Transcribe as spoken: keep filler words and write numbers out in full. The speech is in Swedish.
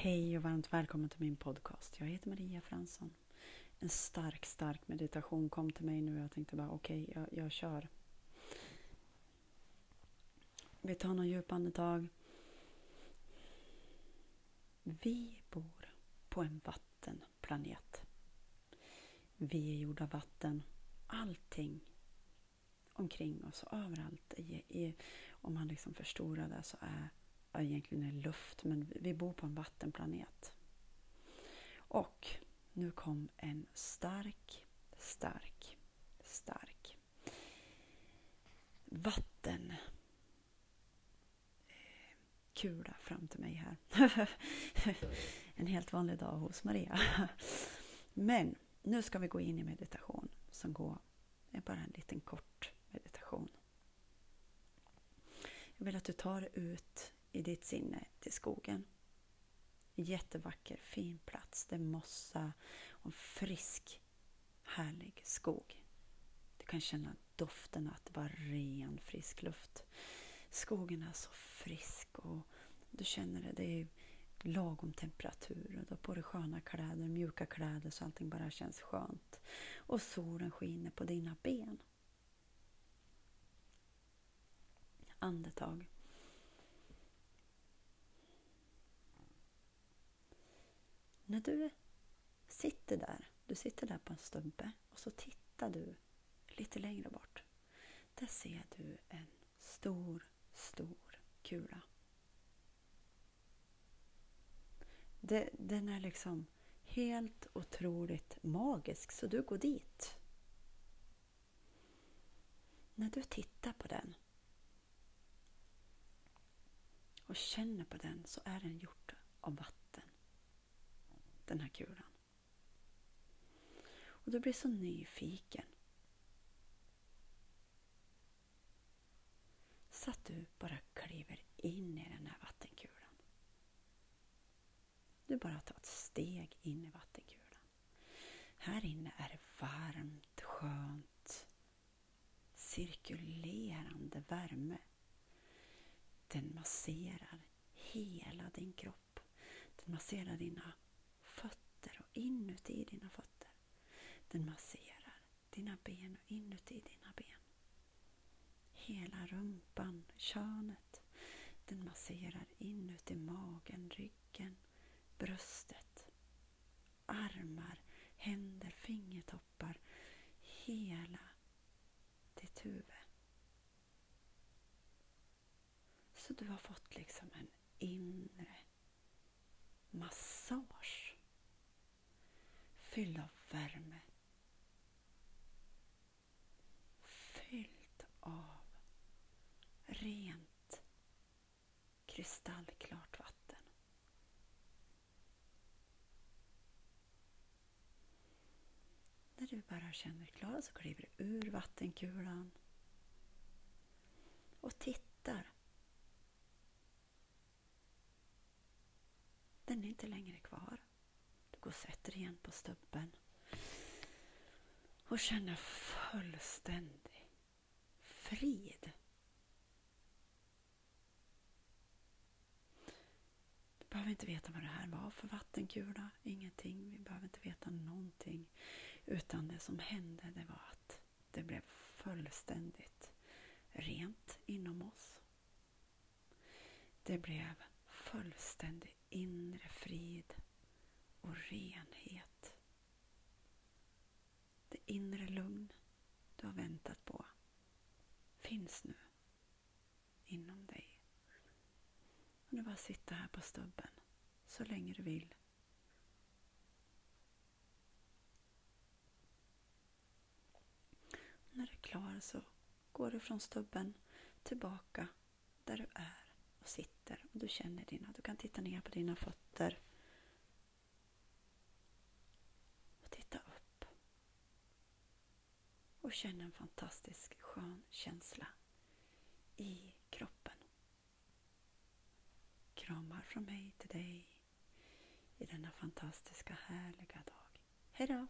Hej och varmt välkommen till min podcast. Jag heter Maria Fransson. En stark, stark meditation kom till mig nu och jag tänkte bara okej, okay, jag, jag kör. Vi tar några djupa andetag. Vi bor på en vattenplanet. Vi är gjorda av vatten. Allting omkring oss och överallt är, är, om man liksom förstorar det så är egentligen är luft, men vi bor på en vattenplanet. Och nu kom en stark, stark, stark vattenkula fram till mig här. En helt vanlig dag hos Maria. Men nu ska vi gå in i meditation som går, är bara en liten kort meditation. Jag vill att du tar ut i ditt sinne till skogen. Jättevacker, fin plats. Det är mossa och frisk, härlig skog. Du kan känna doften, att det var ren, frisk luft. Skogen är så frisk och du känner det. Det är lagom temperatur och du har på dig sköna kläder, mjuka kläder så allting bara känns skönt. Och solen skiner på dina ben. Andetag. När du sitter där, du sitter där på en stubbe och så tittar du lite längre bort. Där ser du en stor, stor kula. Det, den är liksom helt otroligt magisk, så du går dit. När du tittar på den och känner på den så är den gjord av vatten. Den här kulan. Och du blir så nyfiken. Så att du bara kliver in i den här vattenkulan. Du bara tar ett steg in i vattenkulan. Här inne är det varmt, skönt, cirkulerande värme. Den masserar hela din kropp. Den masserar dina fötter och inuti dina fötter. Den masserar dina ben och inuti dina ben. Hela rumpan, könet. Den masserar inuti magen, ryggen, bröstet, armar, händer, fingertoppar. Hela ditt huvud. Så du har fått liksom en inre massage. Fylld av värme. Fylld av rent kristallklart vatten. När du bara känner dig klar så kliver du ur vattenkulan. Och tittar. Den är inte längre kvar. Du går och sätter igen på stubben. Och känner fullständig frid. Du behöver inte veta vad det här var för vattenkula. Ingenting. Vi behöver inte veta någonting. Utan det som hände, det var att det blev fullständigt rent inom oss. Det blev fullständig inre frid och renhet. Det inre lugn du har väntat på finns nu inom dig. Och du bara sitter här på stubben så länge du vill. När du är klar så går du från stubben tillbaka där du är. Sitter och du känner dina, du kan titta ner på dina fötter och titta upp och känna en fantastisk skön känsla i kroppen. Kramar från mig till dig i denna fantastiska härliga dag. Hej då!